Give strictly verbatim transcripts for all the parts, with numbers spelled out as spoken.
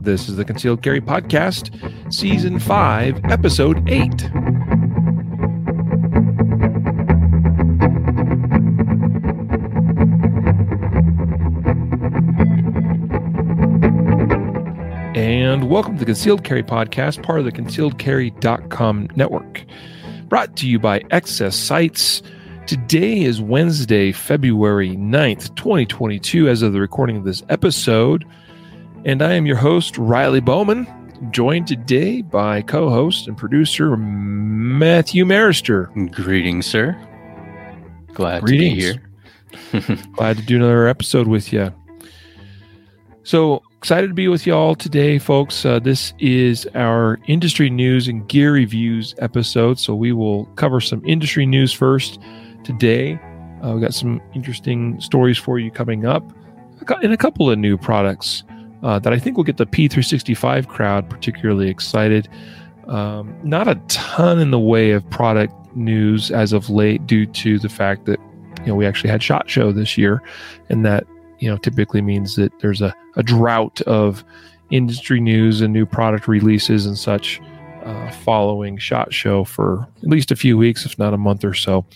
This is the Concealed Carry Podcast, Season five, Episode eight. And welcome to the Concealed Carry Podcast, part of the Concealed Carry dot com network. Brought to you by X S Sites. Today is Wednesday, February ninth, twenty twenty-two, as of the recording of this episode. And I am your host, Riley Bowman, joined today by co-host and producer, Matthew Marister. Greetings, sir. Glad Greetings. to be here. Glad to do another episode with you. So excited to be with you all today, folks. Uh, this is our industry news and gear reviews episode. So we will cover some industry news first today. Uh, we've got some interesting stories for you coming up and a couple of new products Uh, that I think will get the P three sixty-five crowd particularly excited. Um, not a ton in the way of product news as of late, due to the fact that you know we actually had SHOT Show this year, and that you know typically means that there's a, a drought of industry news and new product releases and such uh, following SHOT Show for at least a few weeks, if not a month or so.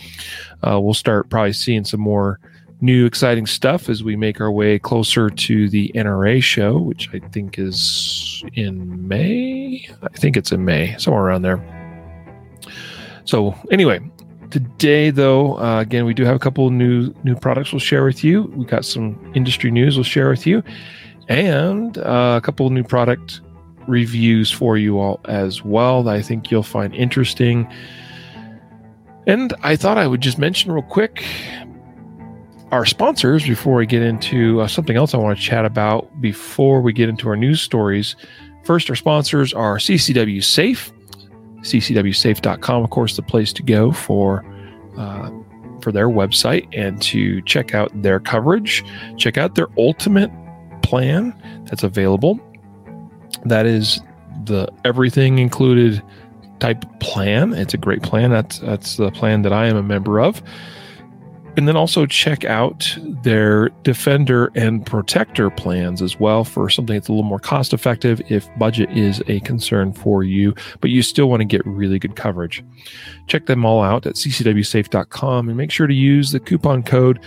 Uh, we'll start probably seeing some more new exciting stuff as we make our way closer to the N R A show, which I think is in May. I think it's in May, somewhere around there. So anyway, today though, uh, again, we do have a couple of new new products we'll share with you. We got some industry news we'll share with you, and uh, a couple of new product reviews for you all as well that I think you'll find interesting. And I thought I would just mention real quick our sponsors before we get into uh, something else I want to chat about before we get into our news stories. First, our sponsors are C C W Safe, C C W Safe dot com, of course, the place to go for uh, for their website and to check out their coverage. Check out their ultimate plan that's available. That is the everything included type plan. It's a great plan. That's, that's the plan that I am a member of. And then also check out their Defender and Protector plans as well for something that's a little more cost effective if budget is a concern for you, but you still want to get really good coverage. Check them all out at C C W Safe dot com, and make sure to use the coupon code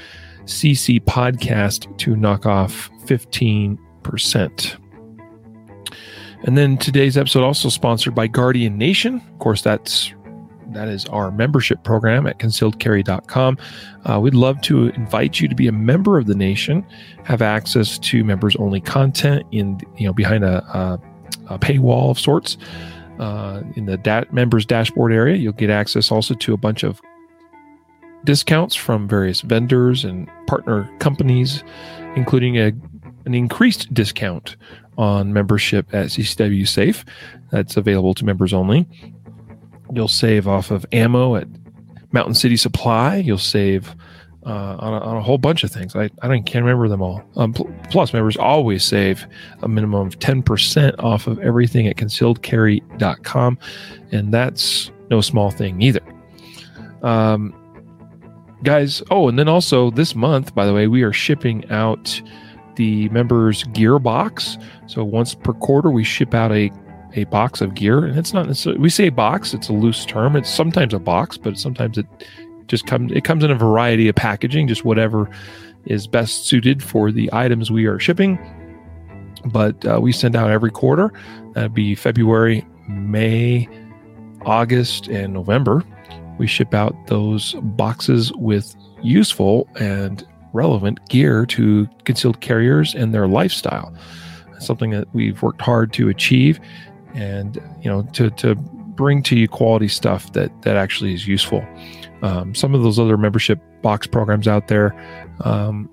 C C Podcast to knock off fifteen percent. And then today's episode also sponsored by Guardian Nation. Of course, that's That is our membership program at Concealed Carry dot com. Uh, we'd love to invite you to be a member of the nation, have access to members-only content in you know behind a, a, a paywall of sorts. Uh, in the da- members dashboard area, you'll get access also to a bunch of discounts from various vendors and partner companies, including a, an increased discount on membership at C C W Safe. That's available to members only. You'll save off of ammo at Mountain City Supply. You'll save uh, on, a, on a whole bunch of things. I, I don't, can't remember them all. Um, pl- plus, members always save a minimum of ten percent off of everything at Concealed Carry dot com. And that's no small thing either. Um, guys, oh, and then also this month, by the way, we are shipping out the members' gear box. So once per quarter, we ship out a a box of gear, and it's not necessarily, we say box, it's a loose term. It's sometimes a box, but sometimes it just comes, it comes in a variety of packaging, just whatever is best suited for the items we are shipping. But uh, we send out every quarter. That'd be February, May, August, and November. We ship out those boxes with useful and relevant gear to concealed carriers and their lifestyle. It's something that we've worked hard to achieve, and you know to to bring to you quality stuff that that actually is useful. Um, some of those other membership box programs out there, um,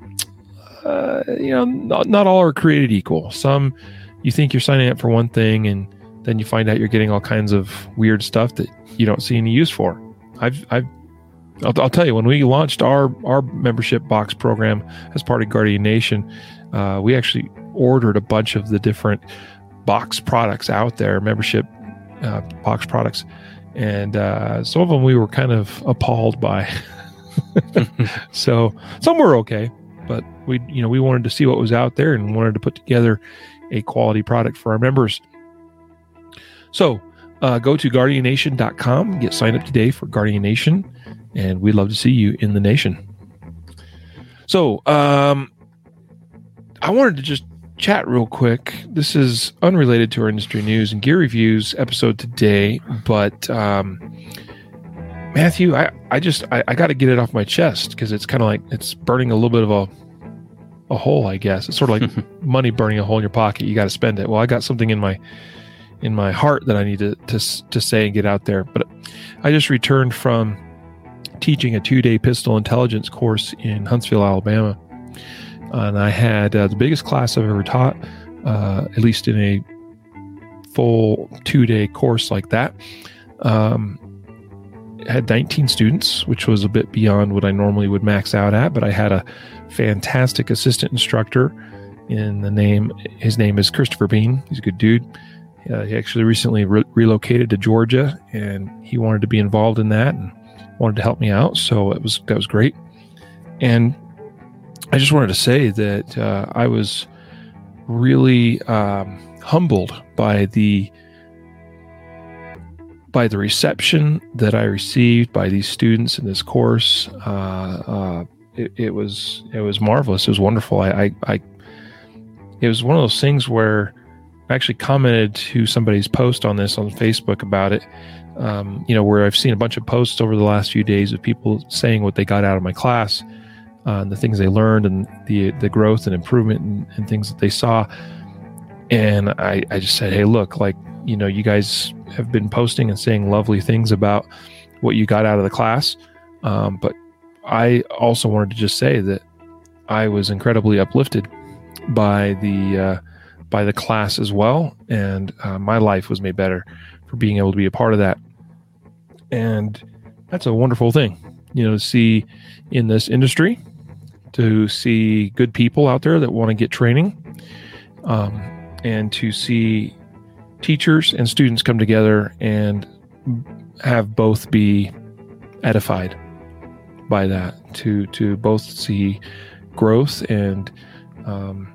uh, you know, not, not all are created equal. Some you think you're signing up for one thing, and then you find out you're getting all kinds of weird stuff that you don't see any use for. I've I've I'll, I'll tell you, when we launched our our membership box program as part of Guardian Nation, uh, we actually ordered a bunch of the different box products out there, membership uh, box products, and uh, some of them we were kind of appalled by. So some were okay, but we, you know, we wanted to see what was out there and wanted to put together a quality product for our members. So uh, go to guardian nation dot com, get signed up today for Guardian Nation, and we'd love to see you in the nation. So um, I wanted to just chat real quick. This is unrelated to our industry news and gear reviews episode today, but um, Matthew, I, I just, I, I got to get it off my chest because it's kind of like, it's burning a little bit of a a hole, I guess. It's sort of like money burning a hole in your pocket. You got to spend it. Well, I got something in my in my heart that I need to, to, to say and get out there. But I just returned from teaching a two-day pistol intelligence course in Huntsville, Alabama. And I had uh, the biggest class I've ever taught, uh, at least in a full two-day course like that. Um, I had nineteen students, which was a bit beyond what I normally would max out at, but I had a fantastic assistant instructor in the name. His name is Christopher Bean. He's a good dude. Uh, he actually recently re- relocated to Georgia, and he wanted to be involved in that and wanted to help me out. So it was, that was great. And I just wanted to say that uh, I was really um, humbled by the by the reception that I received by these students in this course. Uh, uh, it, it was it was marvelous. It was wonderful. I, I, I it was one of those things where I actually commented to somebody's post on this on Facebook about it. Um, you know, where I've seen a bunch of posts over the last few days of people saying what they got out of my class, uh, and the things they learned, and the the growth and improvement, and, and things that they saw. And I, I just said, hey, look, like, you know, you guys have been posting and saying lovely things about what you got out of the class. Um, but I also wanted to just say that I was incredibly uplifted by the, uh, by the class as well. And uh, my life was made better for being able to be a part of that. And that's a wonderful thing, you know, to see in this industry, to see good people out there that want to get training, um, and to see teachers and students come together and have both be edified by that, to to both see growth and um,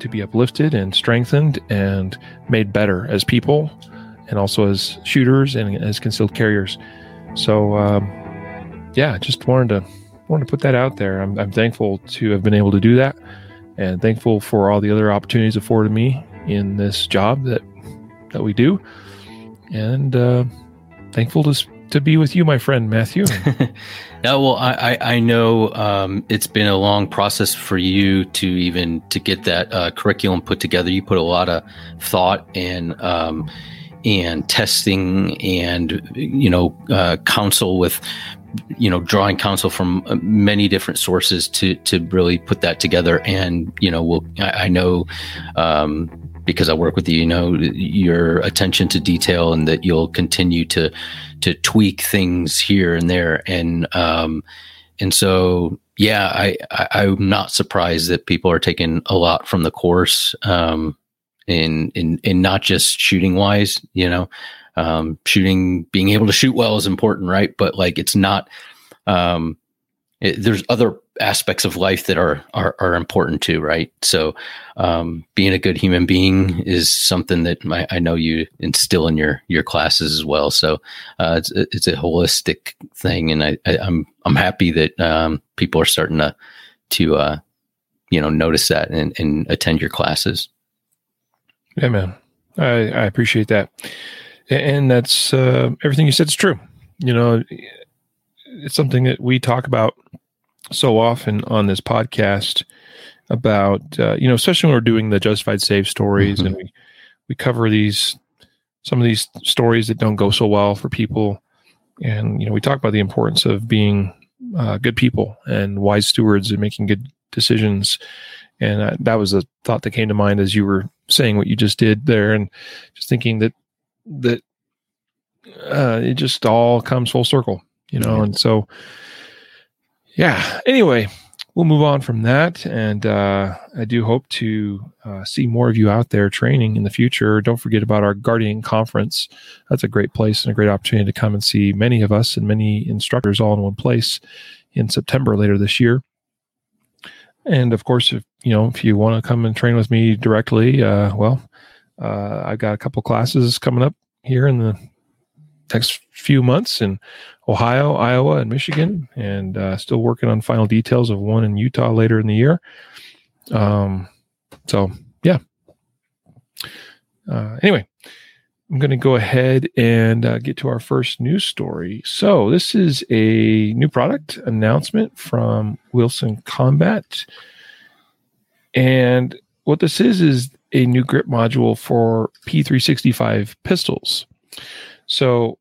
to be uplifted and strengthened and made better as people, and also as shooters and as concealed carriers. So um, yeah, just wanted to wanted to put that out there. I'm, I'm thankful to have been able to do that, and thankful for all the other opportunities afforded me in this job that that we do. And uh, thankful to to be with you, my friend, Matthew. No, well, I, I, I know um, it's been a long process for you to even to get that uh, curriculum put together. You put a lot of thought and um, and testing and, you know, uh, counsel with, you know, drawing counsel from many different sources to to really put that together. And, you know, we'll, I, I know, um, because I work with you, you know, your attention to detail, and that you'll continue to to tweak things here and there. And um, and so, yeah, I, I, I'm not surprised that people are taking a lot from the course, um, in, in, in not just shooting wise, you know. Um, shooting, being able to shoot well is important, right? But like, it's not, um, it, there's other aspects of life that are, are, are important too. Right. So, um, being a good human being is something that my, I know you instill in your, your classes as well. So, uh, it's, it's a holistic thing. And I, I I'm, I'm happy that, um, people are starting to, to, uh, you know, notice that and, and attend your classes. Yeah, man. I, I appreciate that. And that's, uh, everything you said is true. You know, it's something that we talk about so often on this podcast about, uh, you know, especially when we're doing the Justified Safe stories, mm-hmm. and we, we cover these, some of these stories that don't go so well for people. And, you know, we talk about the importance of being uh, good people and wise stewards and making good decisions. And uh, that was a thought that came to mind as you were saying what you just did there, and just thinking that, that uh, it just all comes full circle, you know? And so, yeah, anyway, we'll move on from that. And uh, I do hope to uh, see more of you out there training in the future. Don't forget about our Guardian Conference. That's a great place and a great opportunity to come and see many of us and many instructors all in one place in September later this year. And of course, if you know, if you want to come and train with me directly, uh, well, uh, I've got a couple classes coming up here in the next few months in Ohio, Iowa, and Michigan, and uh, still working on final details of one in Utah later in the year. Um, so yeah. Uh, anyway, I'm going to go ahead and uh, get to our first news story. So this is a new product announcement from Wilson Combat. And what this is, is a new grip module for P three sixty-five pistols. So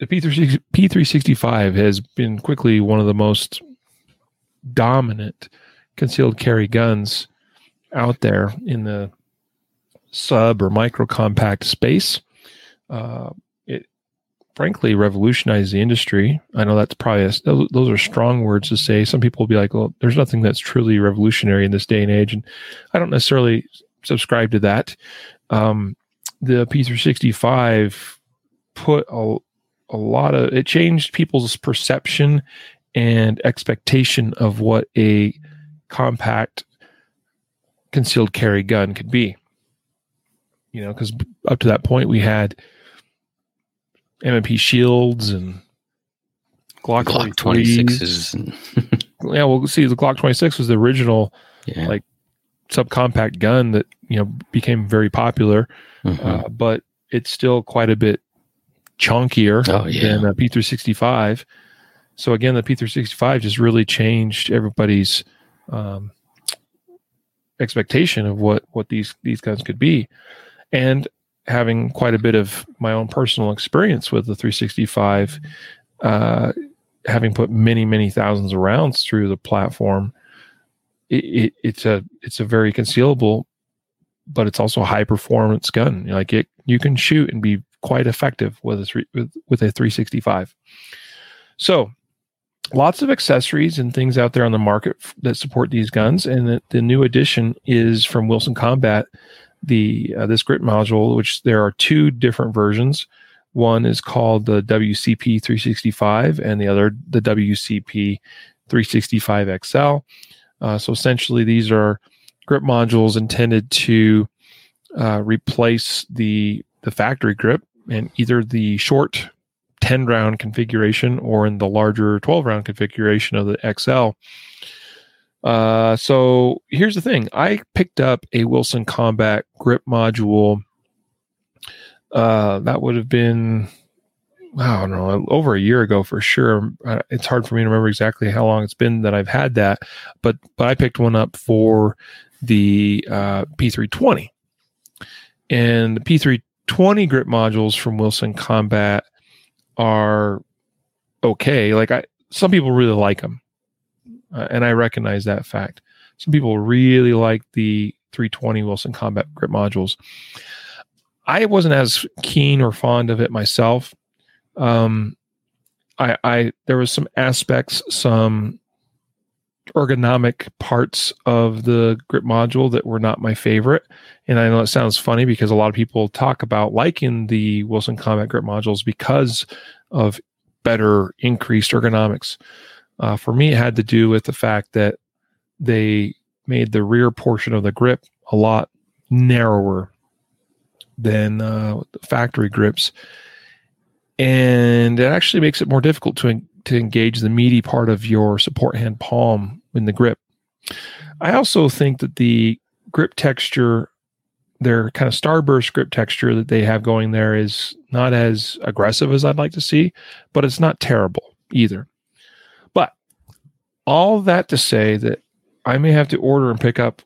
the P three sixty-five has been quickly one of the most dominant concealed carry guns out there in the sub or micro compact space. Uh, it frankly revolutionized the industry. I know that's probably, a, those are strong words to say. Some people will be like, well, there's nothing that's truly revolutionary in this day and age. And I don't necessarily subscribe to that. Um, the P three sixty-five put a, a lot of, it changed people's perception and expectation of what a compact concealed carry gun could be. You know, because up to that point we had M and P shields and Glock, Glock twenty-sixes. Yeah, well, see, the Glock twenty-six was the original, yeah. like subcompact gun that, you know, became very popular, mm-hmm. uh, but it's still quite a bit chunkier oh, yeah. than a P three sixty-five. So again, the P three sixty-five just really changed everybody's um, expectation of what what these these guns could be. And having quite a bit of my own personal experience with the three sixty-five, uh, having put many, many thousands of rounds through the platform, it, it, it's a it's a very concealable, but it's also a high performance gun. Like it, you can shoot and be quite effective with a three, with, with a three sixty-five. So, lots of accessories and things out there on the market f- that support these guns, and the, the new addition is from Wilson Combat. The uh, this grip module, which there are two different versions. One is called the W C P three sixty-five and the other the W C P three sixty-five X L. Uh, so essentially these are grip modules intended to uh, replace the the factory grip in either the short ten round configuration or in the larger twelve round configuration of the X L. Uh, so here's the thing. I picked up a Wilson Combat grip module. Uh, that would have been, I don't know, over a year ago for sure. It's hard for me to remember exactly how long it's been that I've had that, but, but I picked one up for the, uh, P three twenty, and the P three twenty grip modules from Wilson Combat are okay. Like I, some people really like them. Uh, and I recognize that fact. Some people really like the three twenty Wilson Combat grip modules. I wasn't as keen or fond of it myself. Um, I, I there was some aspects, some ergonomic parts of the grip module that were not my favorite. And I know it sounds funny because a lot of people talk about liking the Wilson Combat grip modules because of better, increased ergonomics. Uh, for me, it had to do with the fact that they made the rear portion of the grip a lot narrower than uh, factory grips. And it actually makes it more difficult to, en- to engage the meaty part of your support hand palm in the grip. I also think that the grip texture, their kind of starburst grip texture that they have going there, is not as aggressive as I'd like to see, but it's not terrible either. All that to say that I may have to order and pick up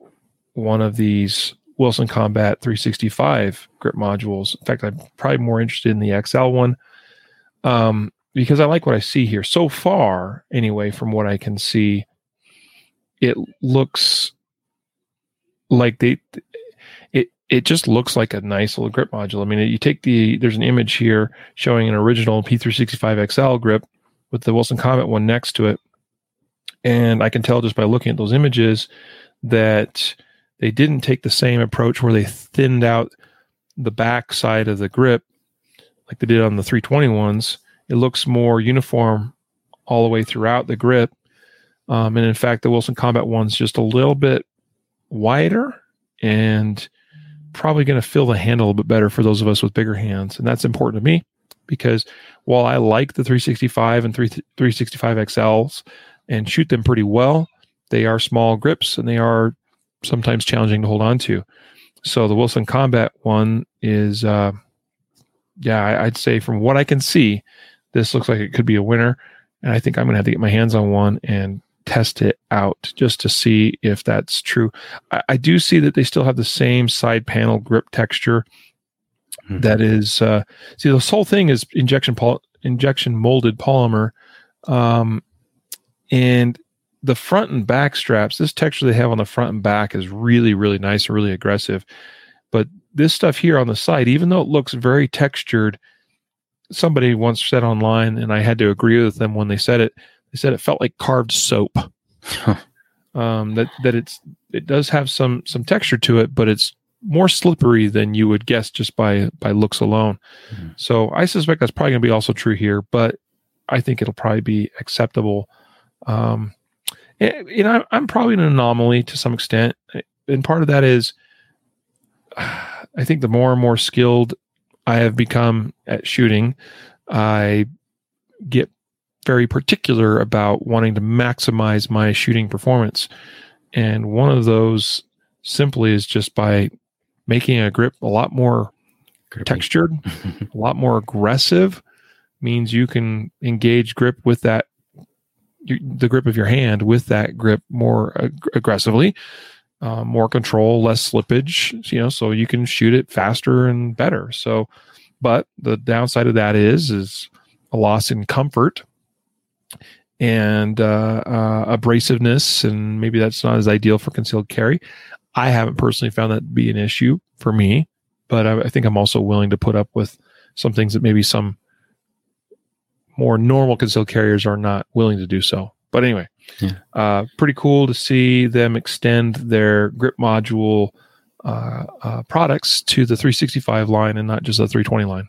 one of these Wilson Combat three sixty-five grip modules. In fact, I'm probably more interested in the X L one um, because I like what I see here. So far, anyway, from what I can see, it looks like they... It, it just looks like a nice little grip module. I mean, you take the... There's an image here showing an original P three sixty-five X L grip with the Wilson Combat one next to it. And I can tell just by looking at those images that they didn't take the same approach where they thinned out the back side of the grip like they did on the three twenty ones. It looks more uniform all the way throughout the grip, Um, and in fact, the Wilson Combat one's just a little bit wider and probably going to fill the hand a little bit better for those of us with bigger hands. And that's important to me because while I like the three sixty-five and three sixty-five X Ls and shoot them pretty well, they are small grips and they are sometimes challenging to hold on to. So the Wilson Combat one is, uh, yeah, I'd say from what I can see, this looks like it could be a winner. And I think I'm going to have to get my hands on one and test it out just to see if that's true. I, I do see that they still have the same side panel grip texture. Mm-hmm. That is, uh, see, this whole thing is injection poly- injection molded polymer. Um, and the front and back straps, this texture they have on the front and back is really, really nice and really aggressive. But this stuff here on the side, even though it looks very textured, somebody once said online, and I had to agree with them when they said it, they said it felt like carved soap. Huh. Um, that that it's it does have some some texture to it, but it's more slippery than you would guess just by by looks alone. Mm-hmm. So I suspect that's probably going to be also true here, but I think it'll probably be acceptable. Um, and, and I'm, I'm probably an anomaly to some extent, and part of that is I think the more and more skilled I have become at shooting, I get very particular about wanting to maximize my shooting performance. And one of those simply is just by making a grip a lot more grippy, textured, a lot more aggressive, means you can engage grip with that, the grip of your hand with that grip more ag- aggressively, uh, more control, less slippage, you know, so you can shoot it faster and better. So, but the downside of that is, is a loss in comfort and uh, uh, abrasiveness, and maybe that's not as ideal for concealed carry. I haven't personally found that to be an issue for me, but I, I think I'm also willing to put up with some things that maybe some more normal concealed carriers are not willing to do so. But anyway, yeah. uh, pretty cool to see them extend their grip module uh, uh, products to the three sixty-five line and not just the three twenty line,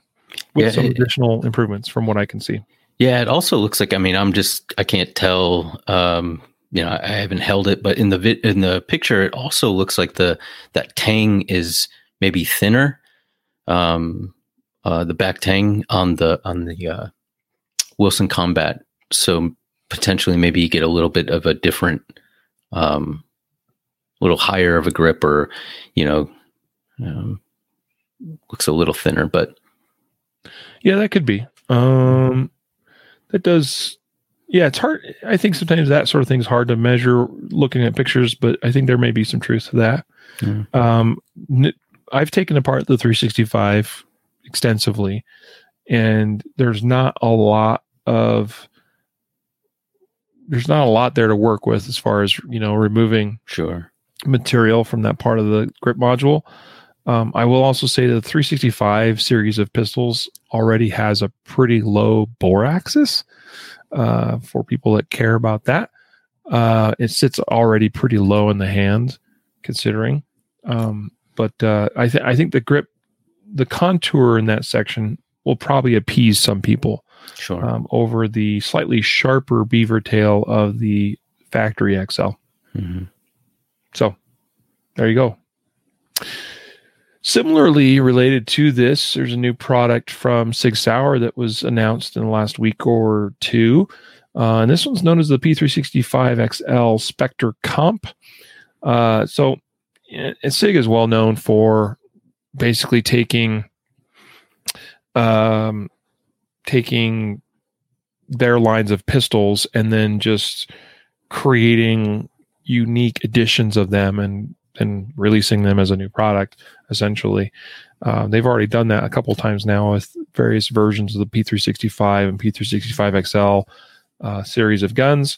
with yeah, some it, additional improvements from what I can see. Yeah, it also looks like, I mean, I'm just, I can't tell, um, you know, I haven't held it, but in the vi- in the picture, it also looks like the that tang is maybe thinner, um, uh, the back tang on the on the uh, Wilson Combat. So potentially, maybe you get a little bit of a different, um, little higher of a grip, or you know, um, looks a little thinner, but. Yeah, that could be. Um, that does. Yeah, it's hard. I think sometimes that sort of thing is hard to measure looking at pictures, but I think there may be some truth to that. Yeah. Um, I've taken apart the three sixty-five extensively, and there's not a lot of there's not a lot there to work with as far as, you know, removing sure material from that part of the grip module. Um, I will also say that the three sixty-five series of pistols already has a pretty low bore axis uh, for people that care about that. Uh, it sits already pretty low in the hand, considering. Um, but uh, I, th- I think the grip, the contour in that section will probably appease some people sure. um, over the slightly sharper beaver tail of the factory X L. Mm-hmm. So there you go. Similarly related to this, there's a new product from SIG Sauer that was announced in the last week or two. Uh, and this one's known as the P three sixty-five X L Spectre Comp. Uh, so SIG is well known for basically taking um, taking their lines of pistols and then just creating unique editions of them and and releasing them as a new product, essentially. Uh, they've already done that a couple times now with various versions of the P three sixty-five and P three sixty-five X L uh, series of guns.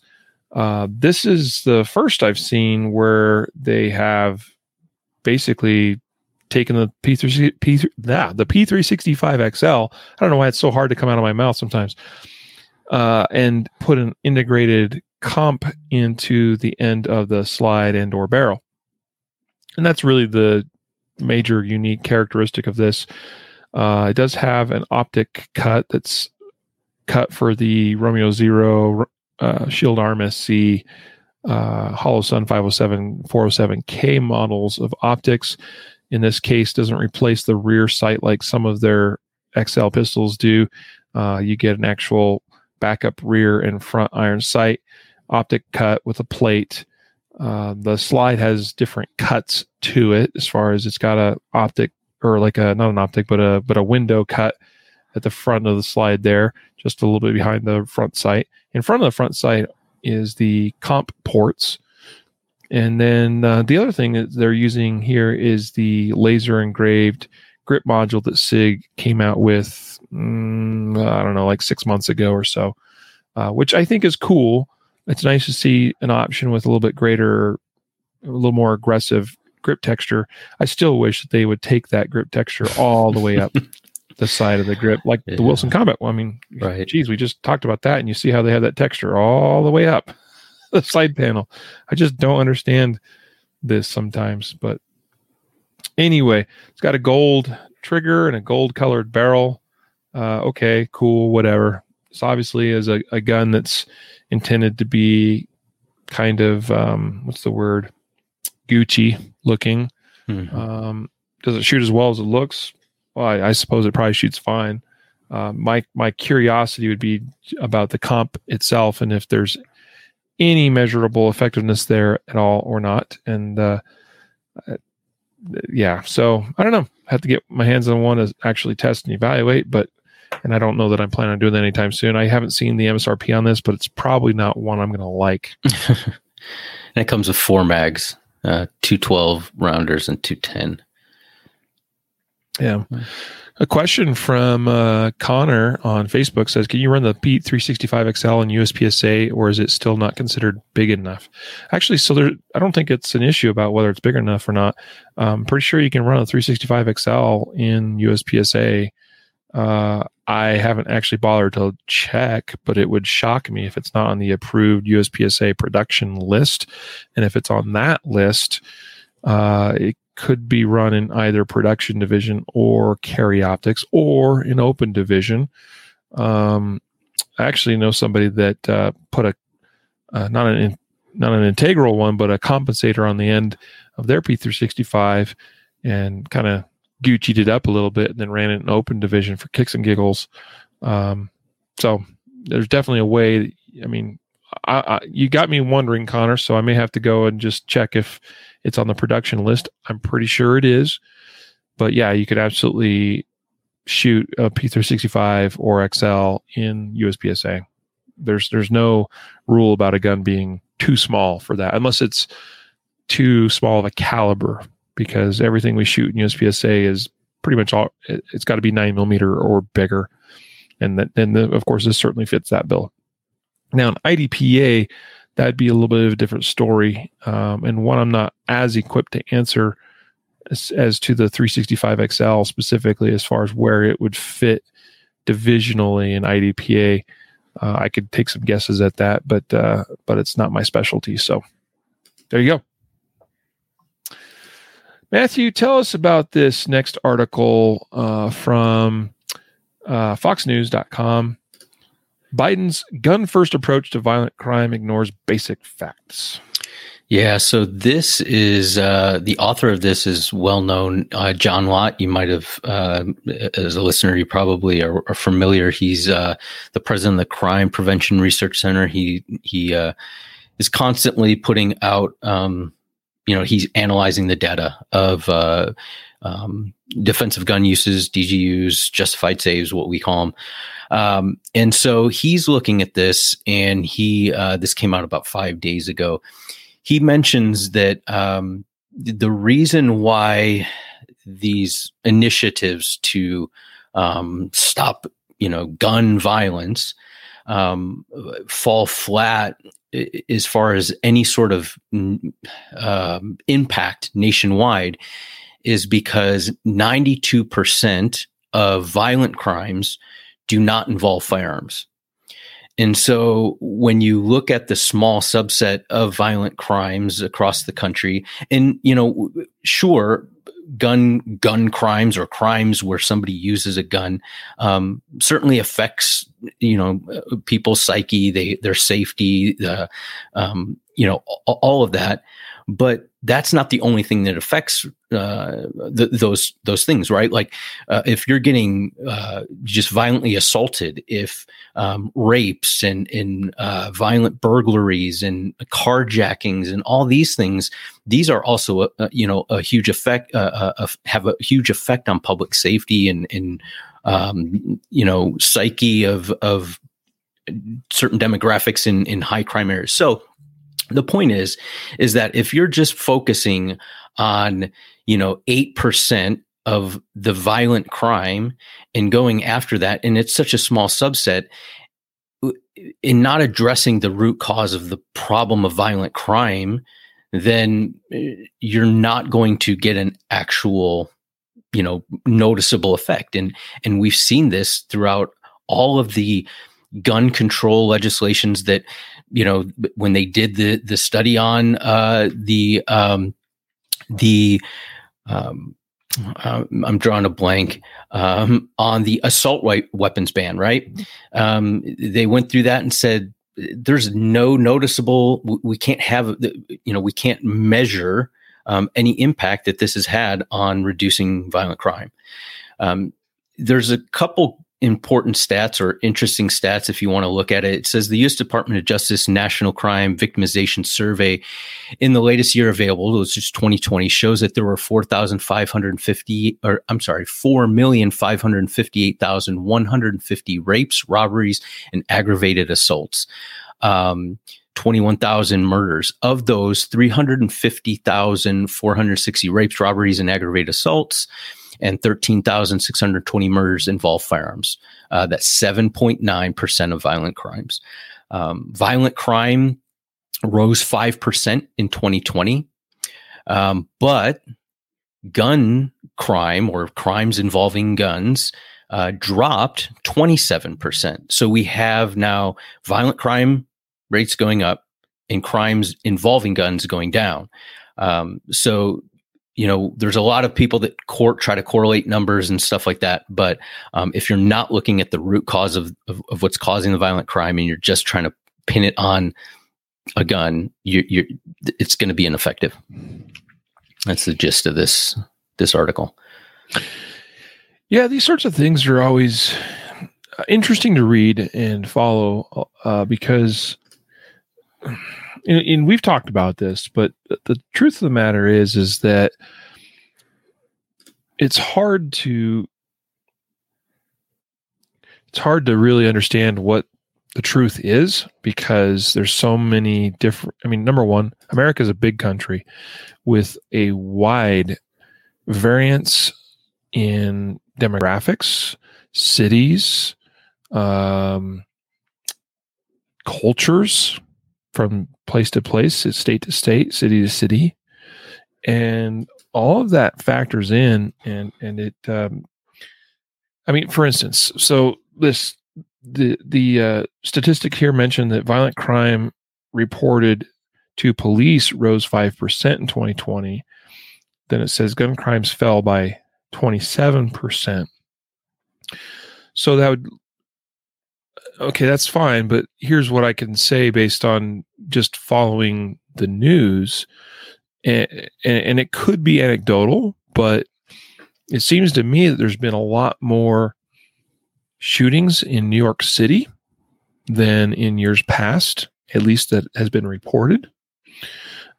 Uh, this is the first I've seen where they have basically taken the P three, P three, nah, the P three sixty-five X L. I don't know why it's so hard to come out of my mouth sometimes. Uh, and put an integrated comp into the end of the slide and or barrel. And that's really the major unique characteristic of this. Uh, it does have an optic cut that's cut for the Romeo Zero uh, Shield Arm S C uh, Hollow Sun five oh seven, four oh seven K models of optics. In this case, doesn't replace the rear sight like some of their X L pistols do. Uh, you get an actual backup rear and front iron sight, optic cut with a plate. Uh, the slide has different cuts to it, as far as it's got a optic or like a, not an optic, but a, but a window cut at the front of the slide there, just a little bit behind the front sight. In front of the front sight is the comp ports. And then uh, the other thing that they're using here is the laser engraved grip module that SIG came out with, mm, I don't know, like six months ago or so, uh, which I think is cool. It's nice to see an option with a little bit greater, a little more aggressive grip texture. I still wish that they would take that grip texture all the way up the side of the grip, like yeah. the Wilson Combat. Well, I mean, right. geez, we just talked about that, and you see how they have that texture all the way up the side panel. I just don't understand this sometimes, but anyway, it's got a gold trigger and a gold colored barrel. Uh, okay, cool, whatever. This obviously is a, a gun that's intended to be kind of, um, what's the word? Gucci looking. Mm-hmm. Um, does it shoot as well as it looks? Well, I, I suppose it probably shoots fine. Uh, my my curiosity would be about the comp itself and if there's any measurable effectiveness there at all or not. And uh, yeah, so I don't know. I have to get my hands on one to actually test and evaluate, but and I don't know that I'm planning on doing that anytime soon. I haven't seen the M S R P on this, but it's probably not one I'm going to like. And it comes with four mags, uh, two twelve rounders and two ten. Yeah. A question from uh, Connor on Facebook says, can you run the P three sixty-five X L in U S P S A, or is it still not considered big enough? Actually, so there, I don't think it's an issue about whether it's big enough or not. I'm pretty sure you can run a three sixty-five X L in U S P S A. Uh, I haven't actually bothered to check, but it would shock me if it's not on the approved U S P S A production list. And if it's on that list, uh, it could be run in either production division or carry optics or in open division. Um, I actually know somebody that uh, put a uh, not an in, not an integral one, but a compensator on the end of their P three sixty-five and kind of Gucci'd it up a little bit and then ran it in open division for kicks and giggles. Um, so there's definitely a way. That, I mean, I, I, you got me wondering, Connor, so I may have to go and just check if it's on the production list. I'm pretty sure it is. But yeah, you could absolutely shoot a P three sixty-five or X L in U S P S A. There's there's no rule about a gun being too small for that, unless it's too small of a caliber, because everything we shoot in U S P S A is pretty much all, it, it's got to be nine millimeter or bigger. And that, and the, of course, this certainly fits that bill. Now, an I D P A, that'd be a little bit of a different story, um, and one I'm not as equipped to answer as, as to the three sixty-five X L specifically, as far as where it would fit divisionally in I D P A. Uh, I could take some guesses at that, but uh, but it's not my specialty. So there you go. Matthew, tell us about this next article uh, from uh, fox news dot com. Biden's gun-first approach to violent crime ignores basic facts. Yeah, so this is, uh, the author of this is well-known, uh, John Lott. You might have, uh, as a listener, you probably are, are familiar. He's uh, the president of the Crime Prevention Research Center. He he uh, is constantly putting out, um, you know, he's analyzing the data of uh, um, defensive gun uses, D G Us, justified saves, what we call them. Um, and so he's looking at this, and he, uh, this came out about five days ago. He mentions that um, the reason why these initiatives to um, stop, you know, gun violence um, fall flat as far as any sort of um, impact nationwide is because ninety-two percent of violent crimes do not involve firearms. And so when you look at the small subset of violent crimes across the country, and, you know, sure, gun gun crimes or crimes where somebody uses a gun um, certainly affects, you know, people's psyche, they, their safety, the, um, you know, all of that. But that's not the only thing that affects uh, th- those those things, right? Like uh, if you're getting uh, just violently assaulted, if um, rapes and, and uh, violent burglaries and carjackings and all these things, these are also a, a, you know a huge effect, uh, a, a, have a huge effect on public safety and and um, you know psyche of of certain demographics in in high crime areas. So. The point is, is that if you're just focusing on, you know, eight percent of the violent crime and going after that, and it's such a small subset, in not addressing the root cause of the problem of violent crime, then you're not going to get an actual, you know, noticeable effect. And and we've seen this throughout all of the gun control legislations that, you know, when they did the the study on uh, the um, the um, uh, I'm drawing a blank um, on the assault weapons ban, right? Um, they went through that and said, "There's no noticeable. We can't have, you know, we can't measure um, any impact that this has had on reducing violent crime." Um, there's a couple. Important stats or interesting stats if you want to look at it. It says the U S Department of Justice National Crime Victimization Survey in the latest year available, which is twenty twenty, shows that there were four thousand five hundred fifty, or I'm sorry, four million five hundred fifty-eight thousand one hundred fifty rapes, robberies, and aggravated assaults. Um, twenty-one thousand murders. Of those, three hundred fifty thousand four hundred sixty rapes, robberies, and aggravated assaults, and thirteen thousand six hundred twenty murders involve firearms. Uh, that's seven point nine percent of violent crimes. Um, violent crime rose five percent in twenty twenty, um, but gun crime or crimes involving guns uh, dropped twenty-seven percent. So we have now violent crime rates going up and crimes involving guns going down. Um, so You know, there's a lot of people that court try to correlate numbers and stuff like that. But um, if you're not looking at the root cause of, of, of what's causing the violent crime and you're just trying to pin it on a gun, you, you're, it's going to be ineffective. That's the gist of this this article. Yeah, these sorts of things are always interesting to read and follow uh, because... And, and we've talked about this, but the truth of the matter is, is that it's hard to, it's hard to really understand what the truth is because there's so many different, I mean, number one, America is a big country with a wide variance in demographics, cities, um, cultures, from place to place, state to state, city to city. And all of that factors in. And, and it, um, I mean, for instance, so this, the, the uh, statistic here mentioned that violent crime reported to police rose five percent in twenty twenty. Then it says gun crimes fell by twenty-seven percent. So that would, okay, that's fine, but here's what I can say based on just following the news, and, and, and it could be anecdotal, but it seems to me that there's been a lot more shootings in New York City than in years past, at least that has been reported.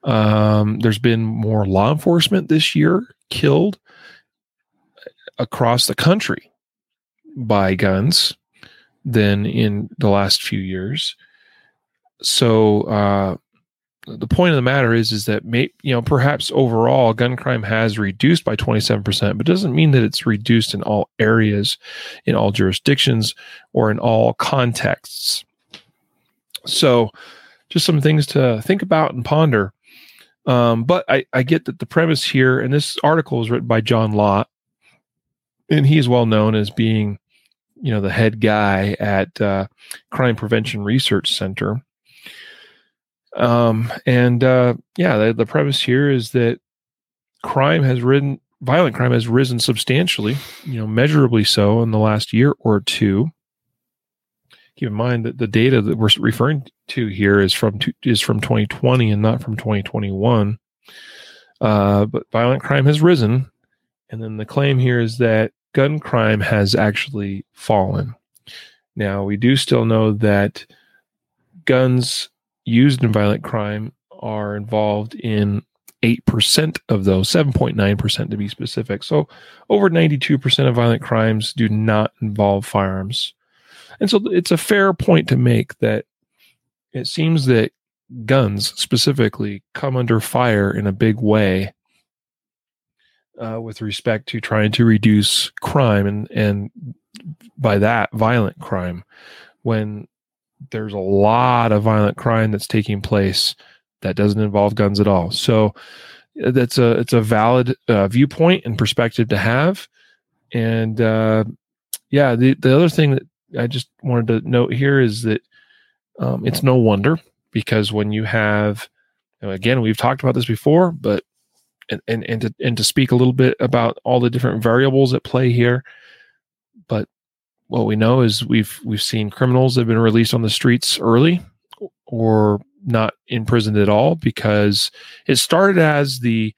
Um, there's been more law enforcement this year killed across the country by guns than in the last few years. So uh, the point of the matter is, is that may, you know perhaps overall gun crime has reduced by twenty-seven percent, but doesn't mean that it's reduced in all areas, in all jurisdictions, or in all contexts. So just some things to think about and ponder. Um, but I, I get that the premise here, and this article is written by John Lott, and he is well known as being you know, the head guy at uh, Crime Prevention Research Center. Um, and uh, yeah, the, the premise here is that crime has risen, violent crime has risen substantially, you know, measurably so in the last year or two. keep in mind that the data that we're referring to here is from is from twenty twenty and not from twenty twenty-one. Uh, but violent crime has risen, and then the claim here is that gun crime has actually fallen. Now, we do still know that guns used in violent crime are involved in eight percent of those, seven point nine percent to be specific. So over ninety-two percent of violent crimes do not involve firearms. And so it's a fair point to make that it seems that guns specifically come under fire in a big way uh, with respect to trying to reduce crime and, and by that violent crime, when there's a lot of violent crime that's taking place that doesn't involve guns at all. So that's a it's a valid uh, viewpoint and perspective to have. And uh, yeah, the, the other thing that I just wanted to note here is that um, it's no wonder, because when you have, again, we've talked about this before, but and and and to, and to speak a little bit about all the different variables at play here, but what we know is we've we've seen criminals that have been released on the streets early or not in prison at all, because it started as the,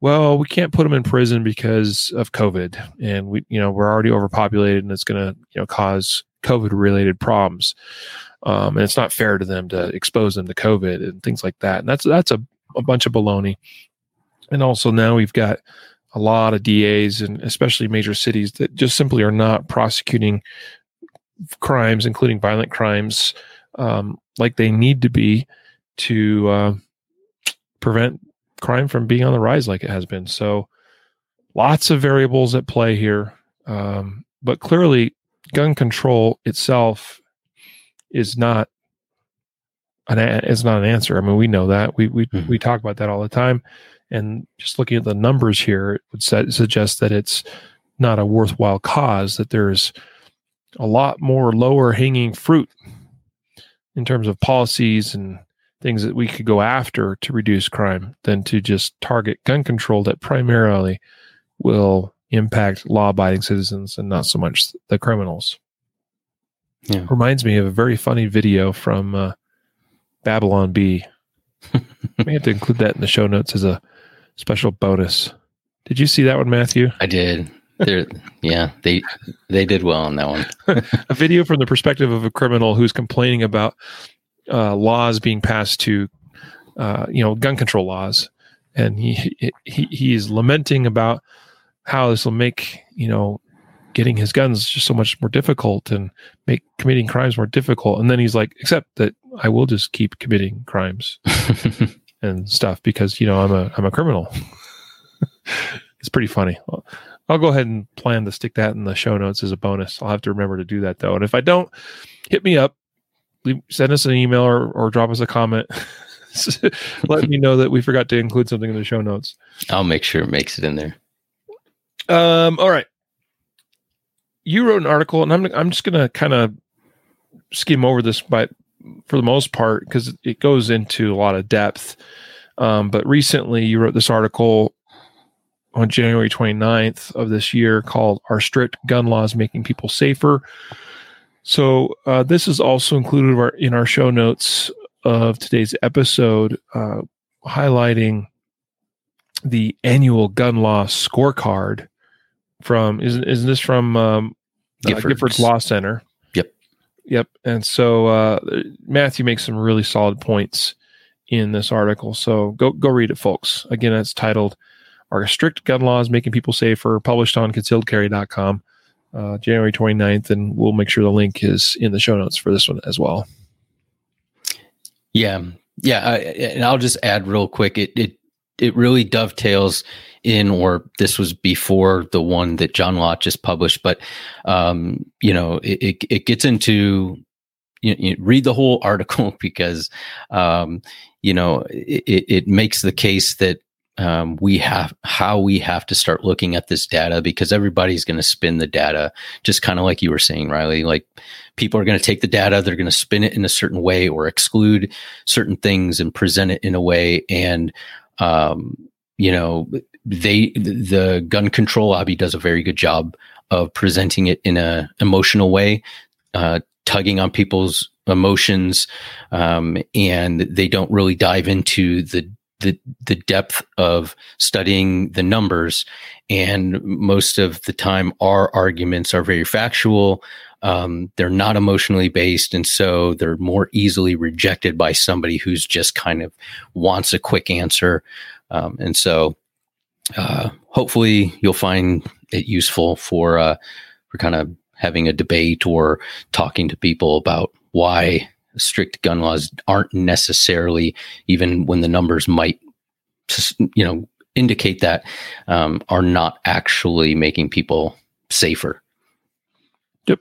well, we can't put them in prison because of COVID, and we, you know, we're already overpopulated, and it's going to, you know, cause COVID-related problems, um, and it's not fair to them to expose them to COVID and things like that. And that's that's a, a bunch of baloney. And also now we've got a lot of D As, and especially major cities, that just simply are not prosecuting crimes, including violent crimes, um, like they need to be to uh, prevent crime from being on the rise like it has been. So lots of variables at play here. Um, but clearly gun control itself is not an, a- is not an answer. I mean, we know that we, we, mm-hmm. we talk about that all the time, and just looking at the numbers here, it would su- suggest that it's not a worthwhile cause, that there's a lot more lower hanging fruit in terms of policies and things that we could go after to reduce crime than to just target gun control that primarily will impact law-abiding citizens and not so much the criminals. Yeah. Reminds me of a very funny video from uh, Babylon Bee. We have to include that in the show notes as a special bonus. Did you see that one, Matthew? I did. yeah, they they did well on that one. A video from the perspective of a criminal who's complaining about Uh, laws being passed to, uh, you know, gun control laws, and he he he is lamenting about how this will make, you know, getting his guns just so much more difficult and make committing crimes more difficult. And then he's like, "Except that I will just keep committing crimes and stuff because, you know, I'm a I'm a criminal." It's pretty funny. Well, I'll go ahead and plan to stick that in the show notes as a bonus. I'll have to remember to do that though, and if I don't, hit me up. Send us an email or, or drop us a comment. Let me know that we forgot to include something in the show notes. I'll make sure it makes it in there. Um, all right. You wrote an article, and I'm I'm just going to kind of skim over this by, for the most part, because it goes into a lot of depth. Um, but recently you wrote this article on January twenty-ninth of this year called "Are Strict Gun Laws Making People Safer?" So uh, this is also included in our, in our show notes of today's episode, uh, highlighting the annual gun law scorecard from, isn't, isn't this from um, Giffords. Uh, Giffords Law Center? Yep. Yep. And so uh, Matthew makes some really solid points in this article. So go, go read it, folks. Again, it's titled "Are Strict Gun Laws Making People Safer?" Published on Concealed Carry dot com. Uh, January twenty-ninth, and we'll make sure the link is in the show notes for this one as well. Yeah. Yeah. I, and I'll just add real quick. It, it, it really dovetails in, or this was before the one that John Lott just published, but, um, you know, it, it, it gets into, you, you read the whole article because, um, you know, it, it makes the case that, Um, we have how we have to start looking at this data, because everybody's going to spin the data, just kind of like you were saying, Riley. Like, people are going to take the data, they're going to spin it in a certain way or exclude certain things and present it in a way. And, um, you know, they the gun control lobby does a very good job of presenting it in a emotional way, uh, tugging on people's emotions, um, and they don't really dive into the the the depth of studying the numbers. And most of the time, our arguments are very factual. Um, they're not emotionally based. And so they're more easily rejected by somebody who's just kind of wants a quick answer. Um, and so uh, hopefully you'll find it useful for, uh, for kind of having a debate or talking to people about why strict gun laws aren't necessarily, even when the numbers might, you know, indicate that, um, are not actually making people safer. Yep.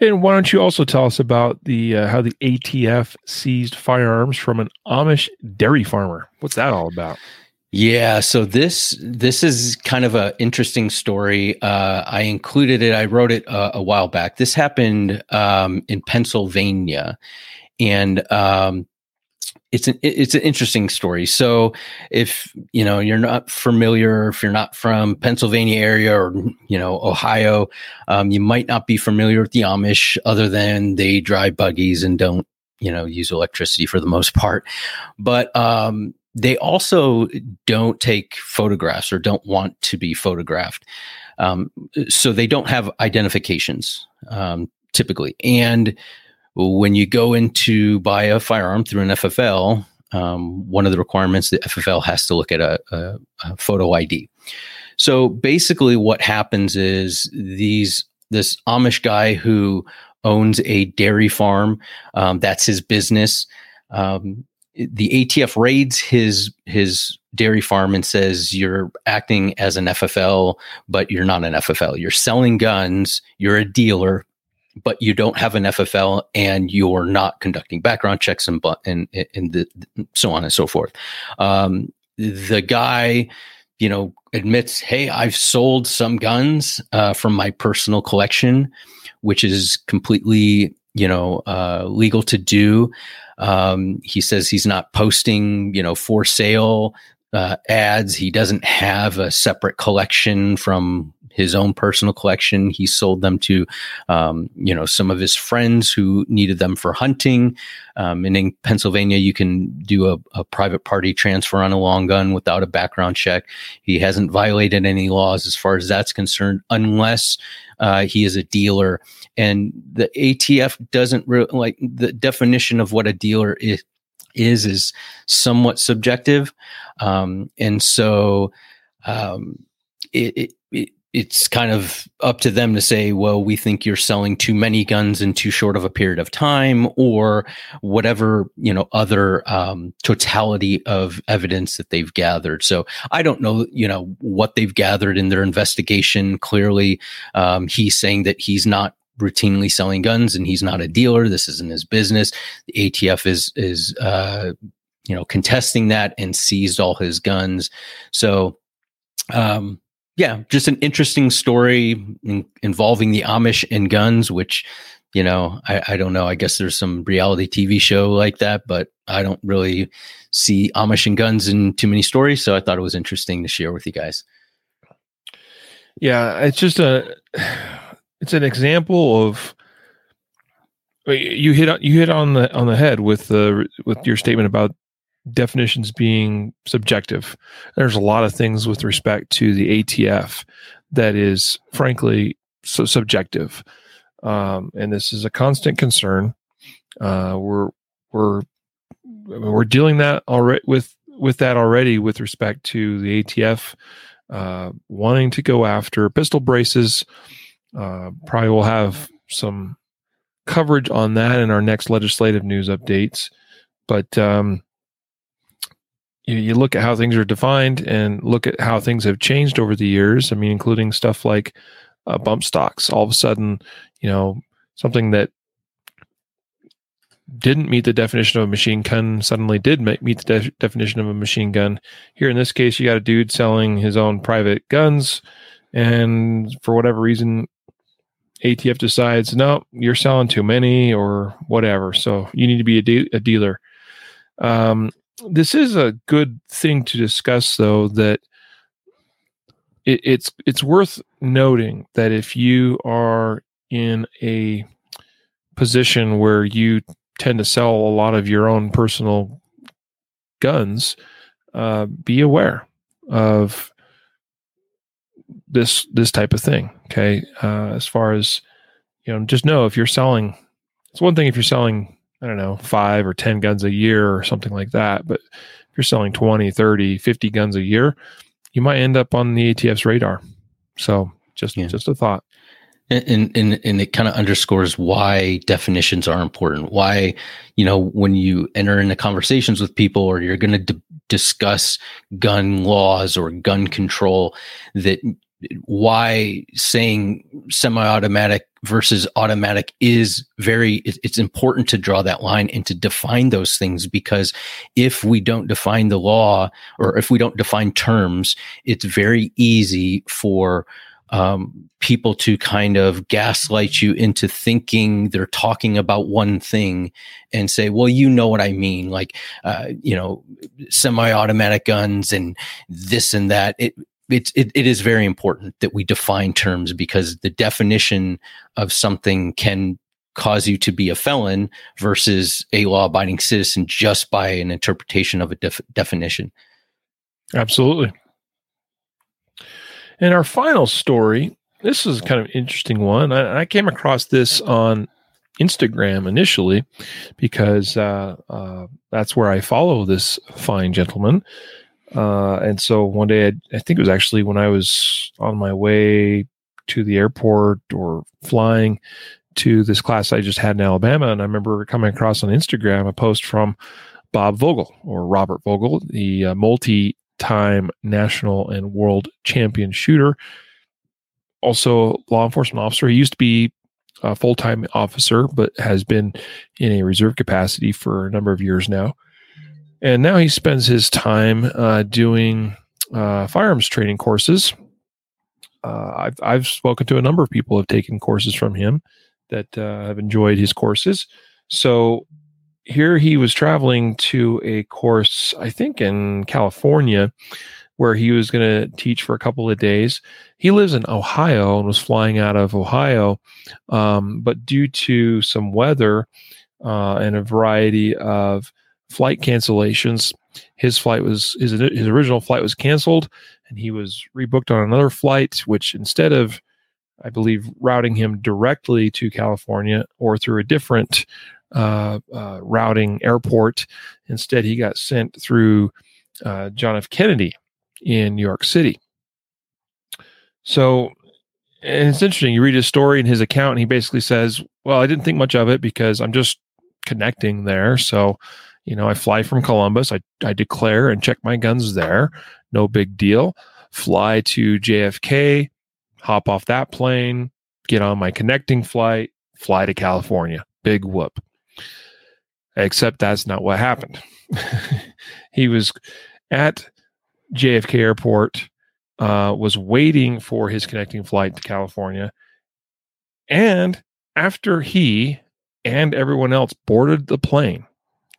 And why don't you also tell us about the uh, how the A T F seized firearms from an Amish dairy farmer? What's that all about? Yeah, so this this is kind of an interesting story. Uh, I included it. I wrote it uh, a while back. This happened um, in Pennsylvania, and um, it's an it's an interesting story. So if you know you're not familiar, if you're not from Pennsylvania area or you know Ohio, um, you might not be familiar with the Amish, other than they drive buggies and don't you know use electricity for the most part, but. Um, They also don't take photographs or don't want to be photographed. Um, so they don't have identifications um, typically. And when you go in to buy a firearm through an F F L, um, one of the requirements, the F F L has to look at a, a, a photo I D. So basically what happens is these this Amish guy who owns a dairy farm, um, that's his business, um, the A T F raids his his dairy farm and says, you're acting as an F F L, but you're not an F F L. You're selling guns, you're a dealer, but you don't have an F F L, and you're not conducting background checks and and, and the, so on and so forth. Um, the guy, you know, admits, hey, I've sold some guns uh, from my personal collection, which is completely... you know, uh, legal to do. Um, he says he's not posting, you know, for sale uh, ads. He doesn't have a separate collection from his own personal collection. He sold them to, um, you know, some of his friends who needed them for hunting. Um, and in Pennsylvania, you can do a, a private party transfer on a long gun without a background check. He hasn't violated any laws as far as that's concerned, unless uh, he is a dealer. And the A T F doesn't re- like the definition of what a dealer is is, is somewhat subjective. Um, and so um, it, it, it it's kind of up to them to say, well, we think you're selling too many guns in too short of a period of time, or whatever, you know, other um, totality of evidence that they've gathered. So I don't know, you know, what they've gathered in their investigation. Clearly, um, he's saying that he's not routinely selling guns and he's not a dealer. This isn't his business. The A T F is, is uh, you know, contesting that and seized all his guns. So, um, yeah, just an interesting story in, involving the Amish and guns, which, you know, I, I don't know. I guess there's some reality T V show like that, but I don't really see Amish and guns in too many stories. So I thought it was interesting to share with you guys. Yeah, it's just a, it's an example of you hit on, you hit on the on the head with the with your statement about definitions being subjective. There's a lot of things with respect to the A T F that is, frankly, so subjective, um, and this is a constant concern. Uh, we're we're we're dealing that already with with that already with respect to the A T F uh, wanting to go after pistol braces. Uh, probably we'll have some coverage on that in our next legislative news updates, but. Um, You look at how things are defined and look at how things have changed over the years. I mean, including stuff like uh, bump stocks. All of a sudden, you know, something that didn't meet the definition of a machine gun suddenly did meet the de- definition of a machine gun. Here in this case, you got a dude selling his own private guns. And for whatever reason, A T F decides, no, you're selling too many or whatever. So you need to be a, de- a dealer. Um, This is a good thing to discuss, though, that it, it's it's worth noting that if you are in a position where you tend to sell a lot of your own personal guns, uh, be aware of this this type of thing. Okay, uh, as far as you know, just know if you're selling. It's one thing if you're selling, I don't know, five or ten guns a year or something like that, but if you're selling twenty, thirty, fifty guns a year, you might end up on the A T F's radar. So just yeah. just a thought. And and and it kind of underscores why definitions are important. Why, you know, when you enter into conversations with people or you're going to d- discuss gun laws or gun control, that why saying semi-automatic versus automatic is very, it's important to draw that line and to define those things, because if we don't define the law or if we don't define terms, it's very easy for um, people to kind of gaslight you into thinking they're talking about one thing and say, well, you know what I mean? Like, uh, you know, semi-automatic guns and this and that. It, It's, it, it is very important that we define terms, because the definition of something can cause you to be a felon versus a law-abiding citizen just by an interpretation of a def- definition. Absolutely. And our final story, this is kind of an interesting one. I, I came across this on Instagram initially because uh, uh, that's where I follow this fine gentleman. Uh, and so one day, I, I think it was actually when I was on my way to the airport or flying to this class I just had in Alabama. And I remember coming across on Instagram a post from Bob Vogel, or Robert Vogel, the uh, multi-time national and world champion shooter, also law enforcement officer. He used to be a full-time officer, but has been in a reserve capacity for a number of years now. And now he spends his time uh, doing uh, firearms training courses. Uh, I've, I've spoken to a number of people who have taken courses from him that uh, have enjoyed his courses. So here he was traveling to a course, I think in California, where he was going to teach for a couple of days. He lives in Ohio and was flying out of Ohio, um, but due to some weather uh, and a variety of flight cancellations, his flight was his, his original flight was canceled, and he was rebooked on another flight, which instead of, I believe, routing him directly to California or through a different uh, uh, routing airport, instead he got sent through uh, John F. Kennedy in New York City. So, and it's interesting, you read his story in his account, and he basically says, well, I didn't think much of it because I'm just connecting there, so you know, I fly from Columbus. I, I declare and check my guns there. No big deal. Fly to J F K, hop off that plane, get on my connecting flight, fly to California. Big whoop. Except that's not what happened. He was at J F K Airport, uh, was waiting for his connecting flight to California. And after he and everyone else boarded the plane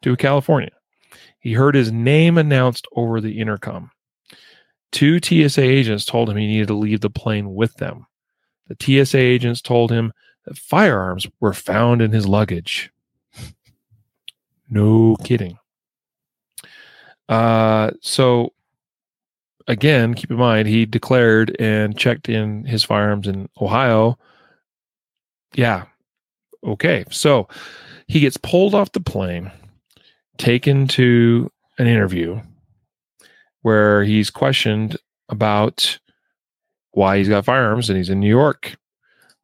to California, he heard his name announced over the intercom. Two T S A agents told him he needed to leave the plane with them. The T S A agents told him that firearms were found in his luggage. No kidding. Uh, so, again, keep in mind, he declared and checked in his firearms in Ohio. Yeah. Okay. So, he gets pulled off the plane, taken to an interview where he's questioned about why he's got firearms and he's in New York.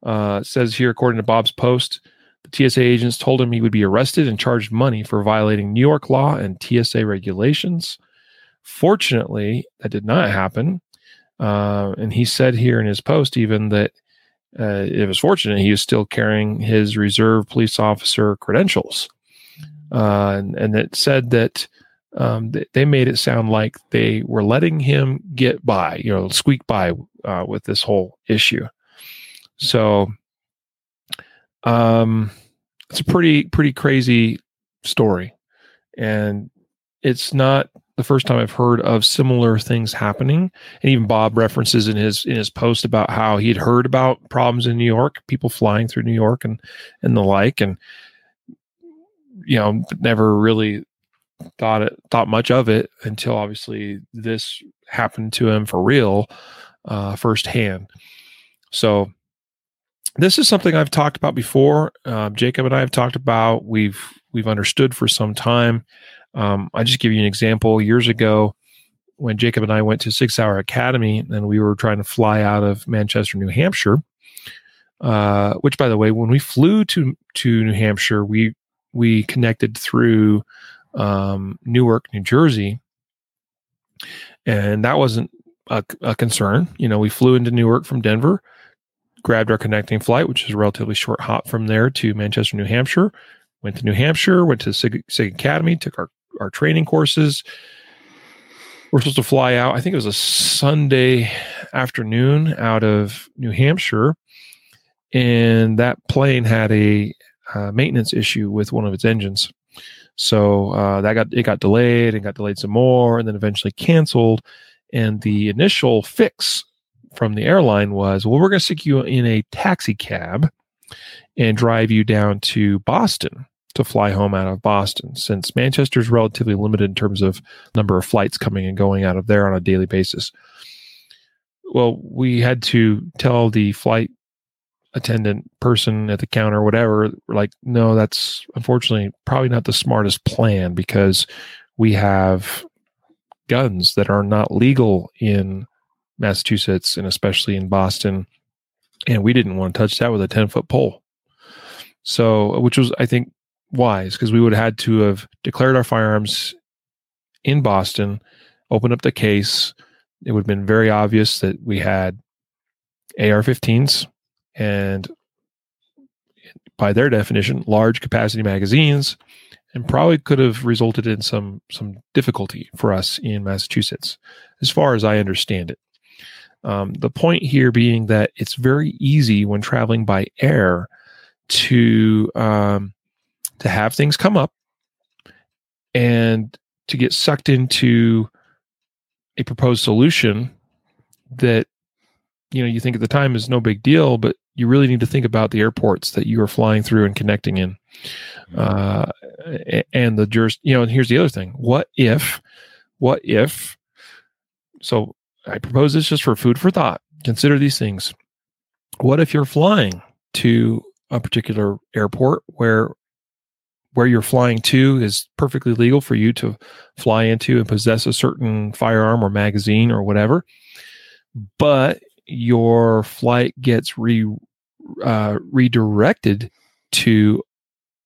Uh, it says here, according to Bob's post, the T S A agents told him he would be arrested and charged money for violating New York law and T S A regulations. Fortunately, that did not happen. Uh, and he said here in his post even that uh, it was fortunate he was still carrying his reserve police officer credentials. Uh, and, and it said that um, th- they made it sound like they were letting him get by, you know, squeak by uh, with this whole issue. So um, it's a pretty, pretty crazy story. And it's not the first time I've heard of similar things happening. And even Bob references in his in his post about how he'd heard about problems in New York, people flying through New York and and the like, and you know, never really thought it thought much of it until obviously this happened to him for real, uh, firsthand. So this is something I've talked about before. Uh, Jacob and I have talked about. We've we've understood for some time. Um, I just give you an example. Years ago, when Jacob and I went to Sig Sauer Academy, and we were trying to fly out of Manchester, New Hampshire. Uh, which, by the way, when we flew to to New Hampshire, we we connected through um, Newark, New Jersey, and that wasn't a, a concern. You know, we flew into Newark from Denver, grabbed our connecting flight, which is a relatively short hop from there to Manchester, New Hampshire, went to New Hampshire, went to SIG, SIG Academy, took our, our training courses. We're supposed to fly out, I think it was a Sunday afternoon out of New Hampshire, and that plane had a uh, maintenance issue with one of its engines. So uh, that got it got delayed and got delayed some more and then eventually canceled. And the initial fix from the airline was, well, we're going to stick you in a taxi cab and drive you down to Boston to fly home out of Boston, since Manchester is relatively limited in terms of number of flights coming and going out of there on a daily basis. Well, we had to tell the flight attendant person at the counter or whatever, like, no, that's unfortunately probably not the smartest plan because we have guns that are not legal in Massachusetts and especially in Boston, and we didn't want to touch that with a ten-foot pole. So, which was, I think, wise, because we would have had to have declared our firearms in Boston, opened up the case. It would have been very obvious that we had A R fifteens and, by their definition, large capacity magazines, and probably could have resulted in some some difficulty for us in Massachusetts, as far as I understand it. Um, the point here being that it's very easy when traveling by air to um, to have things come up and to get sucked into a proposed solution that, you know, you think at the time is no big deal, but you really need to think about the airports that you are flying through and connecting in, uh, and the juris. You know, and here's the other thing: what if, what if, so. I propose this just for food for thought. Consider these things. What if you're flying to a particular airport where where you're flying to is perfectly legal for you to fly into and possess a certain firearm or magazine or whatever, but your flight gets re, uh, redirected to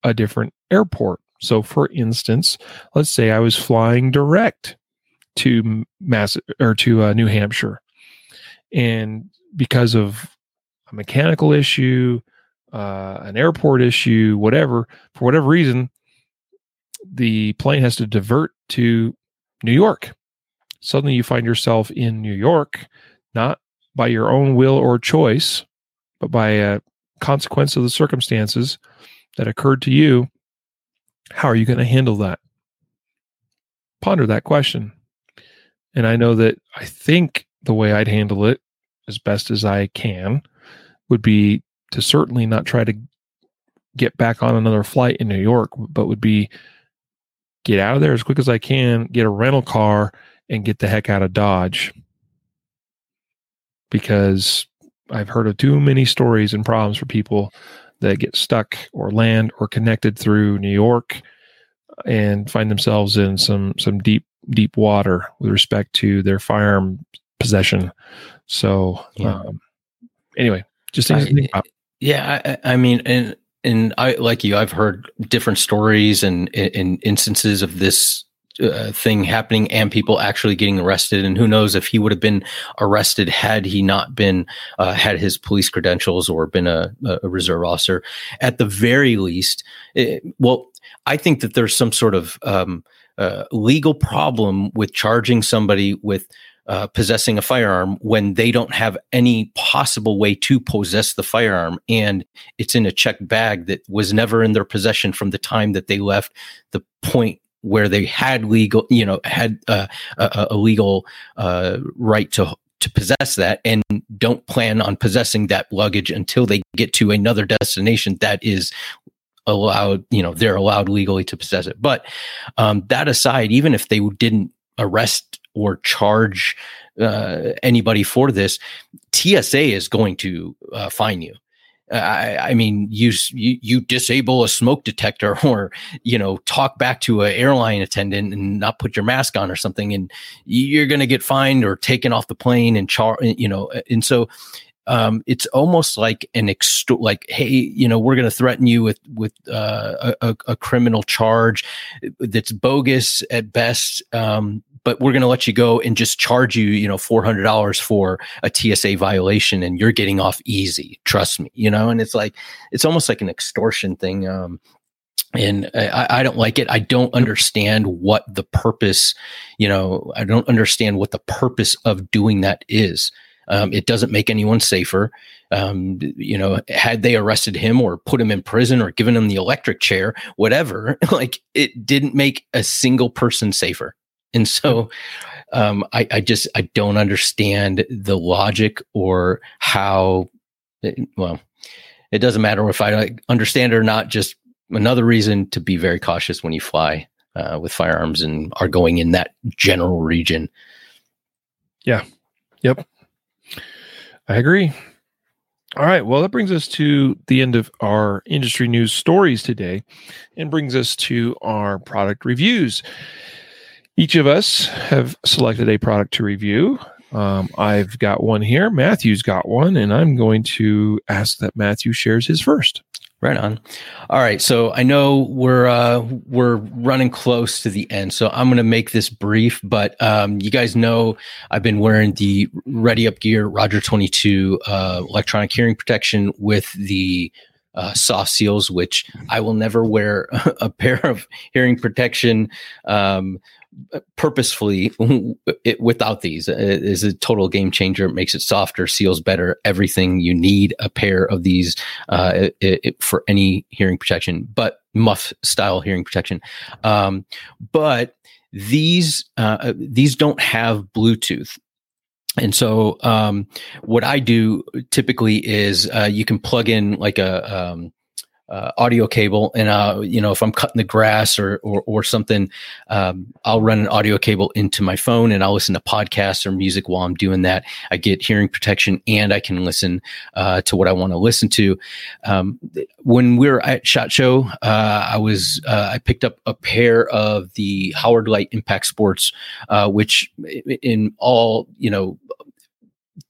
a different airport? So, for instance, let's say I was flying direct to Mass or to uh, New Hampshire, and because of a mechanical issue, uh, an airport issue, whatever, for whatever reason, the plane has to divert to New York. Suddenly, you find yourself in New York, not by your own will or choice, but by a consequence of the circumstances that occurred to you. How are you going to handle that? Ponder that question. And I know that I think the way I'd handle it as best as I can would be to certainly not try to get back on another flight in New York, but would be get out of there as quick as I can, get a rental car, and get the heck out of Dodge. Because I've heard of too many stories and problems for people that get stuck or land or connected through New York and find themselves in some some deep, deep water with respect to their firearm possession. So, yeah. um, anyway, just things I, to think about. Yeah. I, I mean, and, and I, like you, I've heard different stories and, and instances of this uh, thing happening and people actually getting arrested. And who knows if he would have been arrested had he not been, uh, had his police credentials or been a, a reserve officer at the very least. It, well, I think that there's some sort of, um, Uh, legal problem with charging somebody with uh, possessing a firearm when they don't have any possible way to possess the firearm, and it's in a checked bag that was never in their possession from the time that they left the point where they had legal, you know, had uh, a, a legal uh, right to to possess that, and don't plan on possessing that luggage until they get to another destination that is allowed, you know, they're allowed legally to possess it. But um, that aside, even if they didn't arrest or charge uh, anybody for this, T S A is going to uh, fine you. I, I mean, you, you you disable a smoke detector, or, you know, talk back to an airline attendant and not put your mask on or something, and you're going to get fined or taken off the plane and char, you know. And so um, it's almost like an extor- like, hey, you know, we're going to threaten you with with uh, a, a criminal charge that's bogus at best, um, but we're going to let you go and just charge you, you know, four hundred dollars for a T S A violation, and you're getting off easy. Trust me, you know. And it's like, it's almost like an extortion thing. Um, and I, I don't like it. I don't understand what the purpose, you know, I don't understand what the purpose of doing that is. Um, it doesn't make anyone safer. Um, you know, had they arrested him or put him in prison or given him the electric chair, whatever, like, it didn't make a single person safer. And so um, I, I just, I don't understand the logic or how, it, well, it doesn't matter if I understand it or not, just another reason to be very cautious when you fly uh, with firearms and are going in that general region. Yeah. Yep. I agree. All right. Well, that brings us to the end of our industry news stories today, and brings us to our product reviews. Each of us have selected a product to review. Um, I've got one here. Matthew's got one, and I'm going to ask that Matthew shares his first. Right on. All right. So I know we're uh, we're running close to the end, so I'm going to make this brief. But um, you guys know I've been wearing the Ready Up Gear Roger twenty-two uh, electronic hearing protection with the Uh, soft seals, which I will never wear a pair of hearing protection um, purposefully it, without these. It is a total game changer. It makes it softer, seals better, everything. You need a pair of these uh, it, it, for any hearing protection, but muff style hearing protection. Um, but these uh, these don't have Bluetooth. And so um, what I do typically is uh, you can plug in like a um, uh, audio cable, and uh, you know, if I'm cutting the grass or or, or something, um, I'll run an audio cable into my phone, and I'll listen to podcasts or music while I'm doing that. I get hearing protection, and I can listen uh, to what I want to listen to. Um, when we were at SHOT Show, uh, I was uh, I picked up a pair of the Howard Light Impact Sports, uh, which in all you know.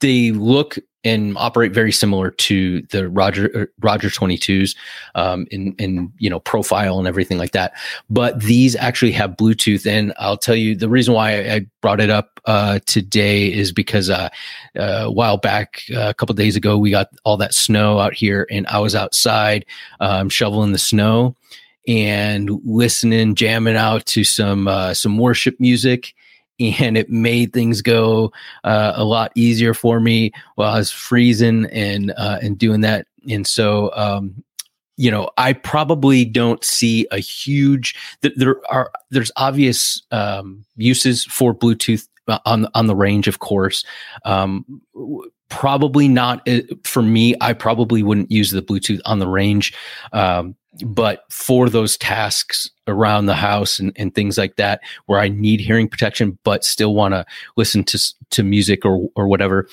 They look and operate very similar to the Roger Roger twenty-twos um, in, in, you know, profile and everything like that. But these actually have Bluetooth. And I'll tell you, the reason why I brought it up uh, today is because uh, uh, a while back, uh, a couple of days ago, we got all that snow out here, and I was outside um, shoveling the snow and listening, jamming out to some uh, some worship music. And it made things go uh, a lot easier for me while I was freezing and uh, and doing that. And so, um, you know, I probably don't see a huge. Th- there are there's obvious um, uses for Bluetooth on on the range, of course. Um, probably not for me. I probably wouldn't use the Bluetooth on the range. Um, But for those tasks around the house and, and things like that, where I need hearing protection but still want to listen to to music or or whatever,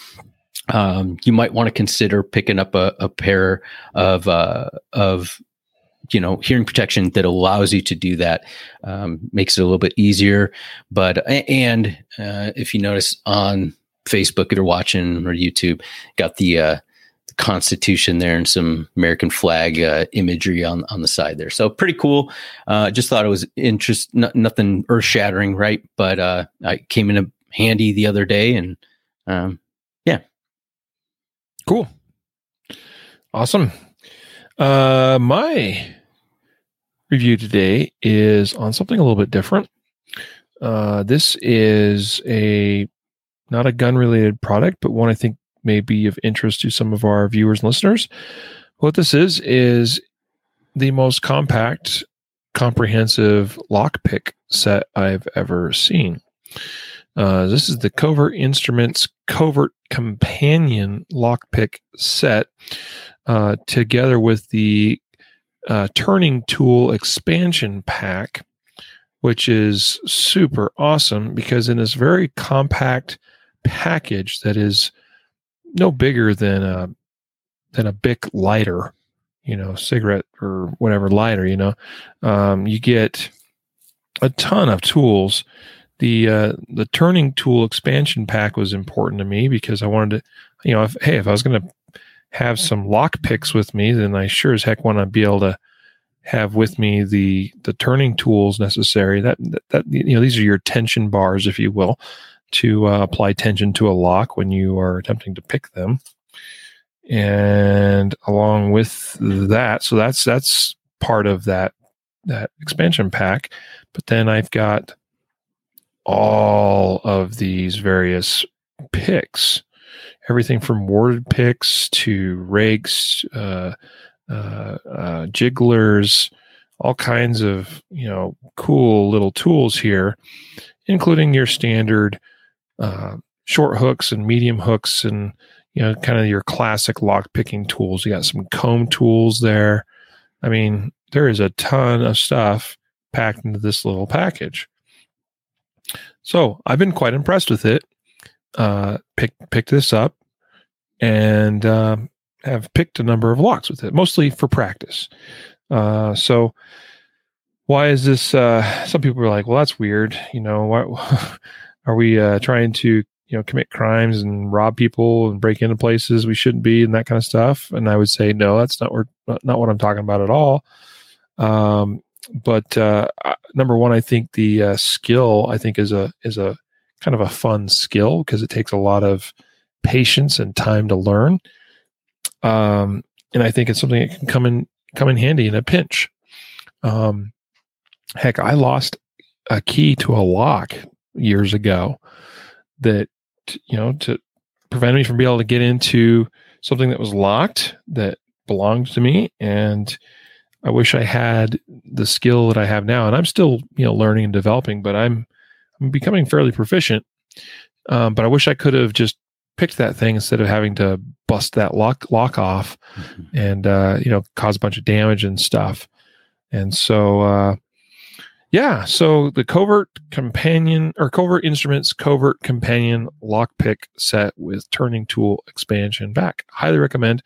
um, you might want to consider picking up a, a pair of uh, of you know hearing protection that allows you to do that. Um, makes it a little bit easier. But and uh, if you notice on Facebook, if you're watching, or YouTube, got the. Uh, Constitution there and some American flag uh, imagery on on the side there, so pretty cool. Uh, just thought it was interest, n- nothing earth shattering, right? But uh, I came in a handy the other day, and um, yeah, cool, awesome. Uh, my review today is on something a little bit different. Uh, this is a not a gun related product, but one I think may be of interest to some of our viewers and listeners. What this is, is the most compact, comprehensive lockpick set I've ever seen. Uh, this is the Covert Instruments Covert Companion lockpick set, uh, together with the uh, Turning Tool Expansion Pack, which is super awesome because in this very compact package that is no bigger than a than a Bic lighter, you know, cigarette or whatever lighter, you know, um, you get a ton of tools. The uh, the Turning Tool Expansion Pack was important to me because I wanted to, you know, if, hey, if I was going to have some lock picks with me, then I sure as heck want to be able to have with me the the turning tools necessary. That, that, that you know, these are your tension bars, if you will, to uh, apply tension to a lock when you are attempting to pick them. And along with that, so that's that's part of that that expansion pack. But then I've got all of these various picks, everything from warded picks to rakes, uh, uh, uh, jigglers, all kinds of, you know, cool little tools here, including your standard uh, short hooks and medium hooks and, you know, kind of your classic lock picking tools. You got some comb tools there. I mean, there is a ton of stuff packed into this little package. So I've been quite impressed with it. Uh, picked picked this up and uh, have picked a number of locks with it, mostly for practice. Uh, so why is this? Uh, some people are like, "Well, that's weird. You know, why are we uh, trying to you know commit crimes and rob people and break into places we shouldn't be and that kind of stuff?" And I would say, no, that's not what not what I'm talking about at all. Um, But uh, number one, I think the uh, skill I think is a is a kind of a fun skill because it takes a lot of patience and time to learn, um, and I think it's something that can come in come in handy in a pinch. Um, heck, I lost a key to a lock years ago that you know to prevent me from being able to get into something that was locked that belonged to me and. I wish I had the skill that I have now, and I'm still, you know, learning and developing. But I'm, I'm becoming fairly proficient. Um, but I wish I could have just picked that thing instead of having to bust that lock lock off, mm-hmm. and uh, you know, cause a bunch of damage and stuff. And so, uh, yeah. So the Covert Companion or Covert Instruments Covert Companion Lockpick Set with Turning Tool Expansion Pack. Highly recommend.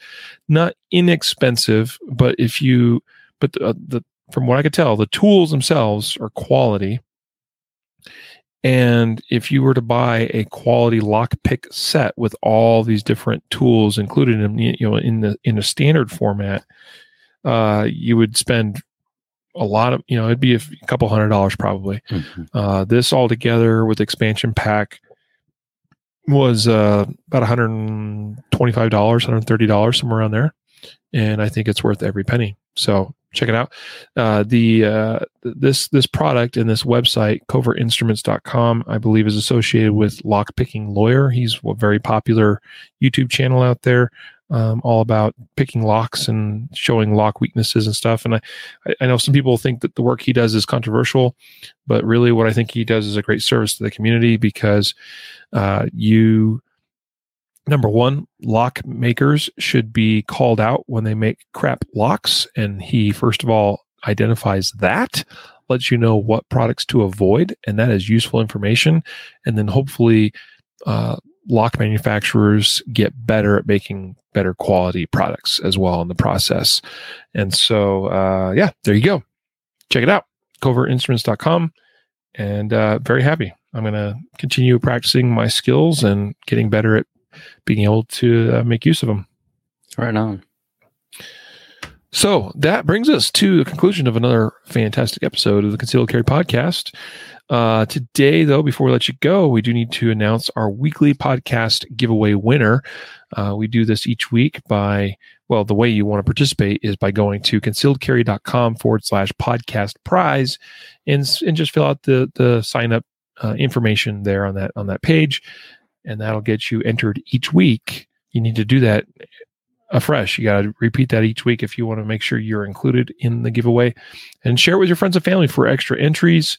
Not inexpensive, but if you But the, the, from what I could tell, the tools themselves are quality. And if you were to buy a quality lockpick set with all these different tools included in, you know, in the in a standard format, uh, you would spend a lot of, you know, it'd be a couple hundred dollars probably. Mm-hmm. Uh, this all together with expansion pack was uh, about one hundred twenty-five dollars, one hundred thirty dollars, somewhere around there. And I think it's worth every penny. So check it out. Uh, the uh, this this product and this website, covert instruments dot com, I believe is associated with Lockpicking Lawyer. He's a very popular YouTube channel out there, um, all about picking locks and showing lock weaknesses and stuff. And I, I know some people think that the work he does is controversial, but really what I think he does is a great service to the community because uh, you... Number one, lock makers should be called out when they make crap locks. And he, first of all, identifies that, lets you know what products to avoid. And that is useful information. And then hopefully uh, lock manufacturers get better at making better quality products as well in the process. And so, uh, yeah, there you go. Check it out, covert instruments dot com. And uh, very happy. I'm going to continue practicing my skills and getting better at being able to uh, make use of them. Right on. So that brings us to the conclusion of another fantastic episode of the Concealed Carry Podcast. Uh, today, though, before we let you go, we do need to announce our weekly podcast giveaway winner. Uh, we do this each week by, well, the way you want to participate is by going to concealed carry dot com forward slash podcast prize and, and just fill out the, the sign up uh, information there on that on that page. And that'll get you entered each week. You need to do that afresh. You got to repeat that each week if you want to make sure you're included in the giveaway. And share it with your friends and family for extra entries.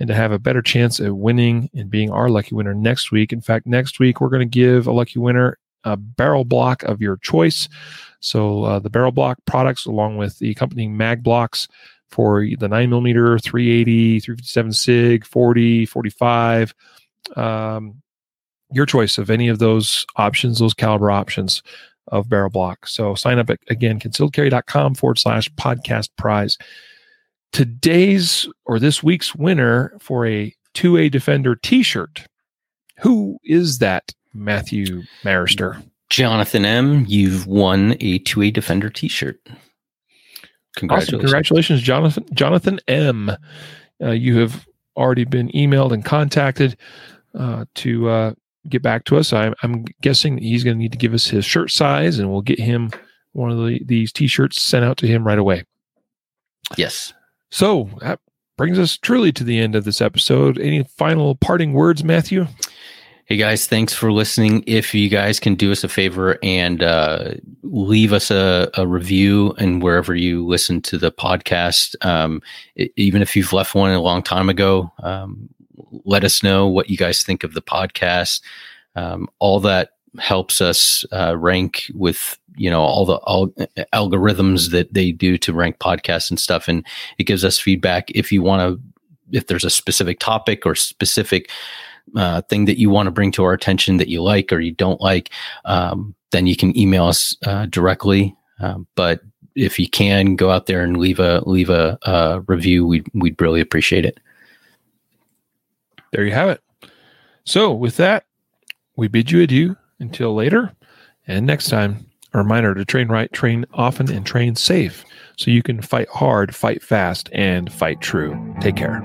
and to have a better chance at winning and being our lucky winner next week. In fact, next week, we're going to give a lucky winner a barrel block of your choice. So uh, the barrel block products, along with the accompanying mag blocks for the nine millimeter, three eighty, three fifty-seven SIG, forty, forty-five, um, your choice of any of those options, those caliber options of barrel block. So sign up at, again, concealed carry dot com forward slash podcast prize. Today's or this week's winner for a two A Defender t-shirt. Who is that, Matthew Marister? Jonathan M. You've won a two A Defender t-shirt. Congratulations. Awesome. Congratulations, Jonathan, Jonathan M. Uh, you have already been emailed and contacted uh, to uh, get back to us. I, I'm guessing he's going to need to give us his shirt size, and we'll get him one of the, these t-shirts sent out to him right away. Yes. So that brings us truly to the end of this episode. Any final parting words, Matthew? Hey, guys, thanks for listening. If you guys can do us a favor and uh, leave us a, a review and wherever you listen to the podcast, um, it, even if you've left one a long time ago, um, let us know what you guys think of the podcast. Um, all that helps us uh, rank with, you know, all the all algorithms that they do to rank podcasts and stuff. And it gives us feedback. If you want to, if there's a specific topic or specific Uh, thing that you want to bring to our attention that you like or you don't like, um, then you can email us uh, directly. Um, but if you can, go out there and leave a leave a uh, review. We'd we'd really appreciate it. There you have it. So with that, we bid you adieu until later, and next time. A reminder to train right, train often, and train safe, so you can fight hard, fight fast, and fight true. Take care.